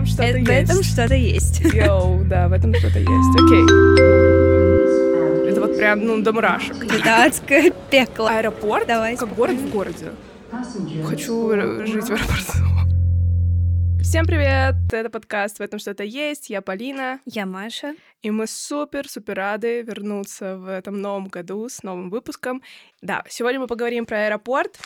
этом что-то есть. В этом что-то есть. Йоу, да, в этом что-то есть. Окей. Это вот прям, ну, до мурашек. Это адское пекло. Аэропорт? Давай. Как город в городе. Хочу жить в аэропорту. Всем привет! Это подкаст «В этом что-то есть». Я Полина. Я Маша. И мы супер-супер рады вернуться в этом новом году с новым выпуском. Да, сегодня мы поговорим про аэропорт.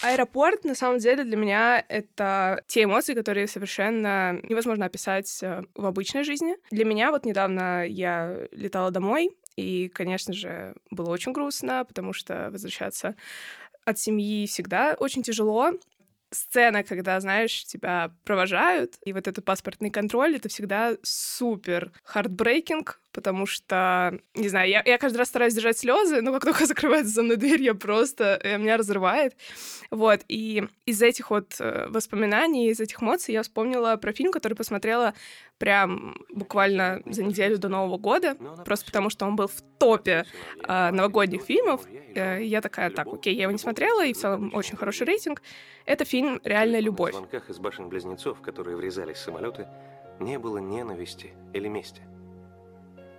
Аэропорт, на самом деле, для меня это те эмоции, которые совершенно невозможно описать в обычной жизни. Для меня вот недавно я летала домой, и, конечно же, было очень грустно, потому что возвращаться от семьи всегда очень тяжело. Сцена, когда, знаешь, тебя провожают, и вот этот паспортный контроль, это всегда супер хардбрейкинг, потому что, не знаю, я каждый раз стараюсь держать слезы, но как только закрывается за мной дверь, меня разрывает. Вот, и из этих вот воспоминаний, из этих эмоций я вспомнила про фильм, который посмотрела прям буквально за неделю до Нового года, просто потому что он был в топе новогодних фильмов. Я такая, так, окей, я его не смотрела, и в целом очень хороший рейтинг. Это фильм «Реальная любовь». В звонках из башен-близнецов, которые врезались в самолеты, не было ненависти или мести.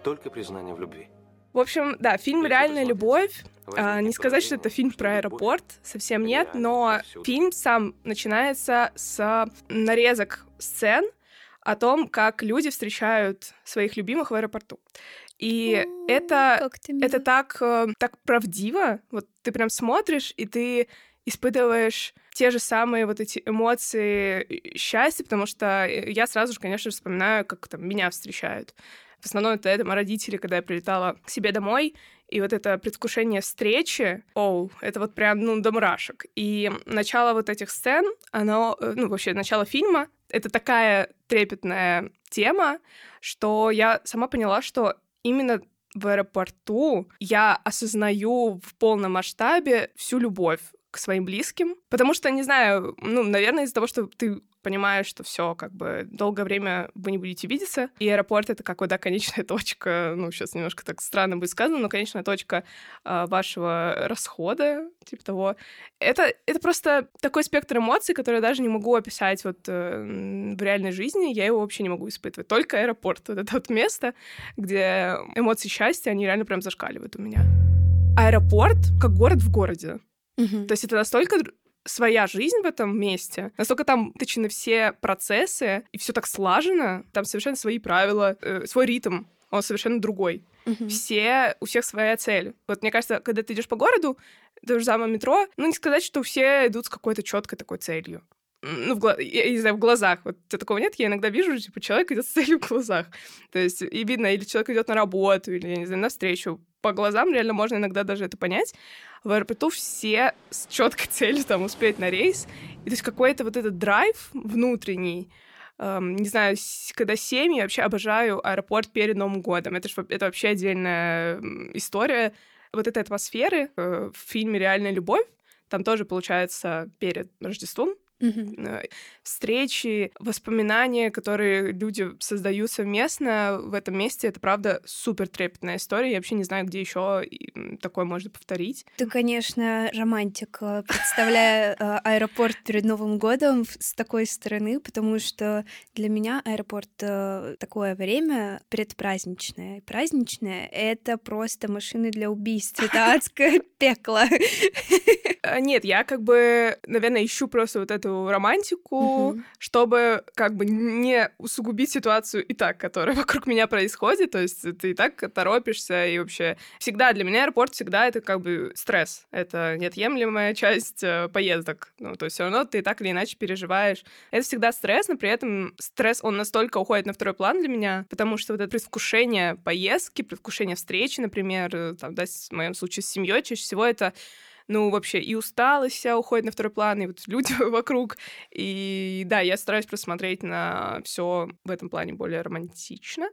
Только признание в любви. В общем, да, фильм «Реальная любовь». Не сказать, что это фильм про аэропорт, совсем нет, но фильм сам начинается с нарезок сцен о том, как люди встречают своих любимых в аэропорту. И это так правдиво. Вот ты прям смотришь, и ты испытываешь те же самые вот эти эмоции счастья, потому что я сразу же, конечно, вспоминаю, как там меня встречают. В основном это мои родители, когда я прилетала к себе домой, и вот это предвкушение встречи, это вот прям, ну, до мурашек. И начало вот этих сцен, оно, ну, вообще, начало фильма, это такая трепетная тема, что я сама поняла, что именно в аэропорту я осознаю в полном масштабе всю любовь к своим близким, потому что, не знаю, ну, наверное, из-за того, что ты понимаешь, что все, как бы, долгое время вы не будете видеться, и аэропорт — это как, да, конечная точка, ну, сейчас немножко так странно будет сказано, но конечная точка вашего расхода, типа того. Это просто такой спектр эмоций, который я даже не могу описать вот в реальной жизни, я его вообще не могу испытывать. Только аэропорт — вот это вот место, где эмоции счастья, они реально прям зашкаливают у меня. Аэропорт как город в городе. Mm-hmm. То есть это настолько своя жизнь в этом месте, настолько там вточены все процессы, и все так слажено, там совершенно свои правила, свой ритм, он совершенно другой. Mm-hmm. У всех своя цель. Вот мне кажется, когда ты идешь по городу, даже за метро, ну не сказать, что все идут с какой-то четкой такой целью. Ну, я не знаю, в глазах. Вот такого нет, я иногда вижу, типа, человек идет с целью в глазах. То есть, и видно, или человек идет на работу, или, я не знаю, на встречу. По глазам реально можно иногда даже это понять. В аэропорту все с четкой целью там успеть на рейс. И то есть какой-то вот этот драйв внутренний, не знаю, когда семьи, я вообще обожаю аэропорт перед Новым годом. Это вообще отдельная история вот этой атмосферы. В фильме «Реальная любовь» там тоже, получается, перед Рождеством. Mm-hmm. Встречи, воспоминания, которые люди создают совместно в этом месте, это правда супер трепетная история. Я вообще не знаю, где еще такое можно повторить. Ты, конечно, романтик, представляя аэропорт перед Новым годом с такой стороны, потому что для меня аэропорт такое время предпраздничное. Праздничное — это просто машины для убийств, это адское пекло. Нет, я как бы, наверное, ищу просто вот эту романтику, uh-huh. чтобы как бы не усугубить ситуацию и так, которая вокруг меня происходит, то есть ты и так торопишься, и вообще всегда для меня аэропорт всегда это как бы стресс, это неотъемлемая часть поездок, ну, то есть все равно ты так или иначе переживаешь. Это всегда стресс, но при этом стресс, он настолько уходит на второй план для меня, потому что вот это предвкушение поездки, предвкушение встречи, например, там, да, в моем случае с семьей чаще всего это ну, вообще, и усталость вся уходит на второй план, и вот люди вокруг. И да, я стараюсь просмотреть на все в этом плане более романтично.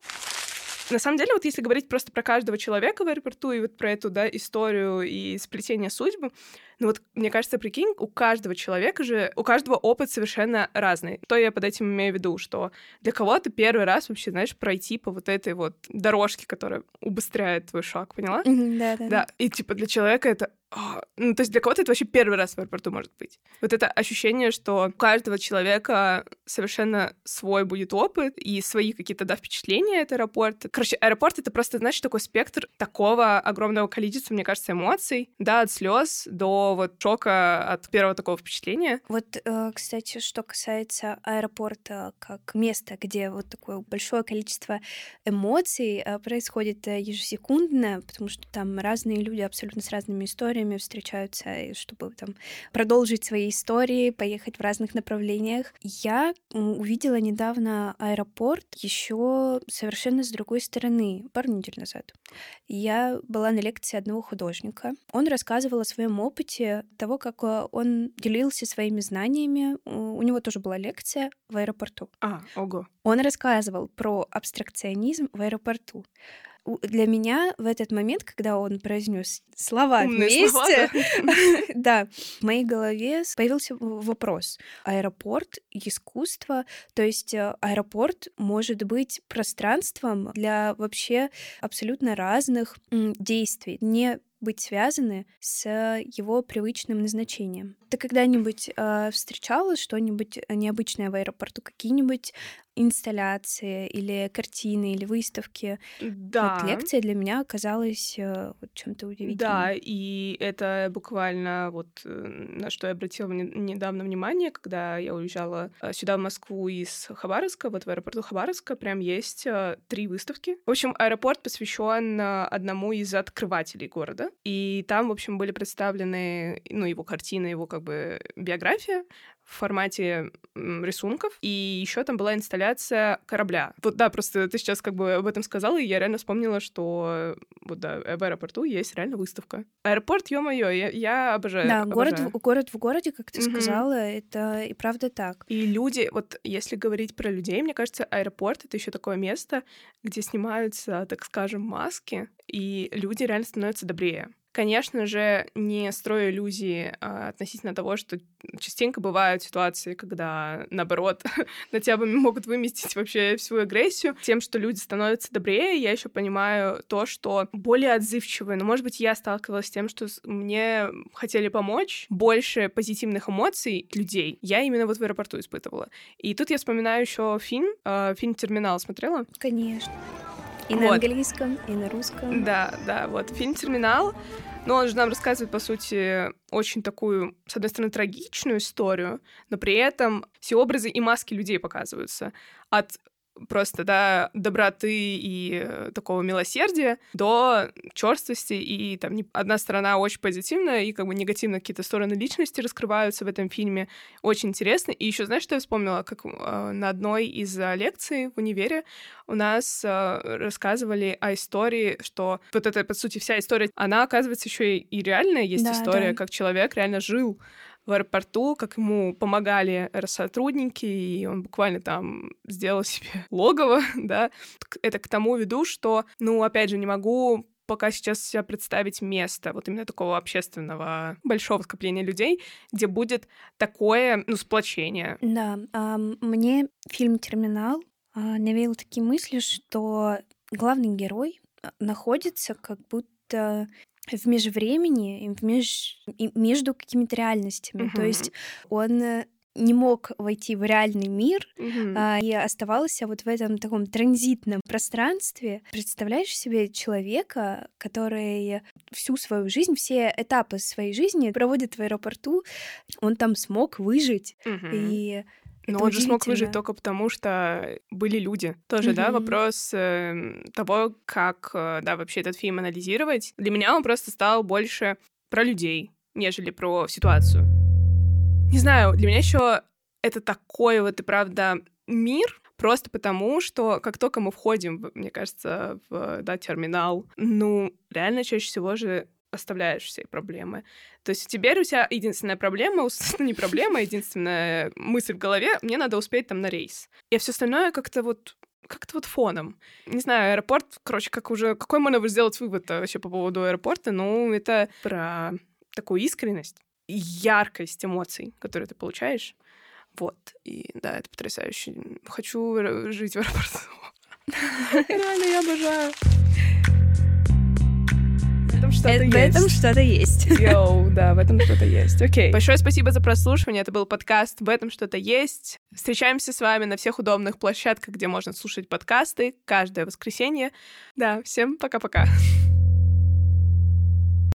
На самом деле, вот если говорить просто про каждого человека в аэропорту и вот про эту, да, историю и сплетение судьбы, Но вот, мне кажется, прикинь, у каждого человека же, у каждого опыт совершенно разный. Что я под этим имею в виду? Что для кого-то первый раз вообще, знаешь, пройти по вот этой вот дорожке, которая убыстряет твой шаг, поняла? Да. И типа для человека это... Ну, то есть для кого-то это вообще первый раз в аэропорту может быть. Вот это ощущение, что у каждого человека совершенно свой будет опыт и свои какие-то, да, впечатления от аэропорта. Короче, аэропорт — это просто, знаешь, такой спектр такого огромного количества, мне кажется, эмоций, да, от слез до вот шока от первого такого впечатления. Вот, кстати, что касается аэропорта как места, где вот такое большое количество эмоций происходит ежесекундно, потому что там разные люди абсолютно с разными историями встречаются, чтобы там продолжить свои истории, поехать в разных направлениях. Я увидела недавно аэропорт еще совершенно с другой стороны, пару недель назад. Я была на лекции одного художника. Он рассказывал о своем опыте, того, как он делился своими знаниями. У него тоже была лекция в аэропорту. Он рассказывал про абстракционизм в аэропорту. Для меня в этот момент, когда он произнес слова вместе, да, в моей голове появился вопрос. Аэропорт, искусство, то есть аэропорт может быть пространством для вообще абсолютно разных действий, не быть связаны с его привычным назначением. Ты когда-нибудь встречала что-нибудь необычное в аэропорту? Какие-нибудь инсталляции или картины, или выставки? Да. Вот лекция для меня оказалась вот чем-то удивительным. Да, и это буквально вот на что я обратила недавно внимание, когда я уезжала сюда, в Москву, из Хабаровска. Вот в аэропорту Хабаровска прям есть 3 выставки. В общем, аэропорт посвящен одному из открывателей города. И там, в общем, были представлены, ну, его картины, его как бы биография в формате рисунков. И еще там была инсталляция корабля. Вот, да, просто ты сейчас как бы об этом сказала, и я реально вспомнила, что вот, да, в аэропорту есть реально выставка. Аэропорт, ё-моё, я обожаю. Да, город в городе, как ты сказала, это и правда так. И люди, вот если говорить про людей, мне кажется, аэропорт — это еще такое место, где снимаются, так скажем, маски, и люди реально становятся добрее. Конечно же, не строю иллюзии относительно того, что частенько бывают ситуации, когда, наоборот, на тебя могут выместить вообще всю агрессию. Тем, что люди становятся добрее, я еще понимаю то, что более отзывчивые. Но, может быть, я сталкивалась с тем, что мне хотели помочь. Больше позитивных эмоций людей я именно вот в аэропорту испытывала. И тут я вспоминаю еще фильм «Терминал». Смотрела? Конечно. И на английском, и на русском. Да, вот фильм «Терминал». Но он же нам рассказывает, по сути, очень такую, с одной стороны, трагичную историю, но при этом все образы и маски людей показываются. От просто, да, доброты и такого милосердия до чёрствости, и там одна сторона очень позитивная, и как бы негативно какие-то стороны личности раскрываются в этом фильме. Очень интересно. И еще знаешь, что я вспомнила? Как на одной из лекций в универе у нас рассказывали о истории, что вот эта, по сути, вся история, она, оказывается, еще и реальная есть, да, история, да, как человек реально жил в аэропорту, как ему помогали сотрудники, и он буквально там сделал себе логово, да. Это к тому веду, что, ну, опять же, не могу пока сейчас себе представить место вот именно такого общественного большого скопления людей, где будет такое, ну, сплочение. Да, мне фильм «Терминал» навеял такие мысли, что главный герой находится как будто в межвремени, между какими-то реальностями. То есть он не мог войти в реальный мир и оставался вот в этом таком транзитном пространстве. Представляешь себе человека, который всю свою жизнь, все этапы своей жизни проводит в аэропорту, он там смог выжить. И... Но он же смог выжить только потому, что были люди. Тоже, да, вопрос того, как, да, вообще этот фильм анализировать. Для меня он просто стал больше про людей, нежели про ситуацию. Не знаю, для меня еще это такой вот и правда мир, просто потому, что как только мы входим, мне кажется, в, да, терминал, ну, реально чаще всего же оставляешь все проблемы. То есть теперь у тебя единственная проблема, не проблема, единственная мысль в голове: мне надо успеть там на рейс. И все остальное как-то вот фоном. Не знаю, аэропорт, короче, как уже... Какой можно сделать вывод вообще по поводу аэропорта? Ну, это про такую искренность. яркость эмоций, которые ты получаешь. Вот. И да, это потрясающе. Хочу жить в аэропорту. Реально, я обожаю. В этом что-то есть. Йоу, да, в этом что-то есть. Окей. Большое спасибо за прослушивание. Это был подкаст «В этом что-то есть». Встречаемся с вами на всех удобных площадках, где можно слушать подкасты каждое воскресенье. Да, всем пока-пока.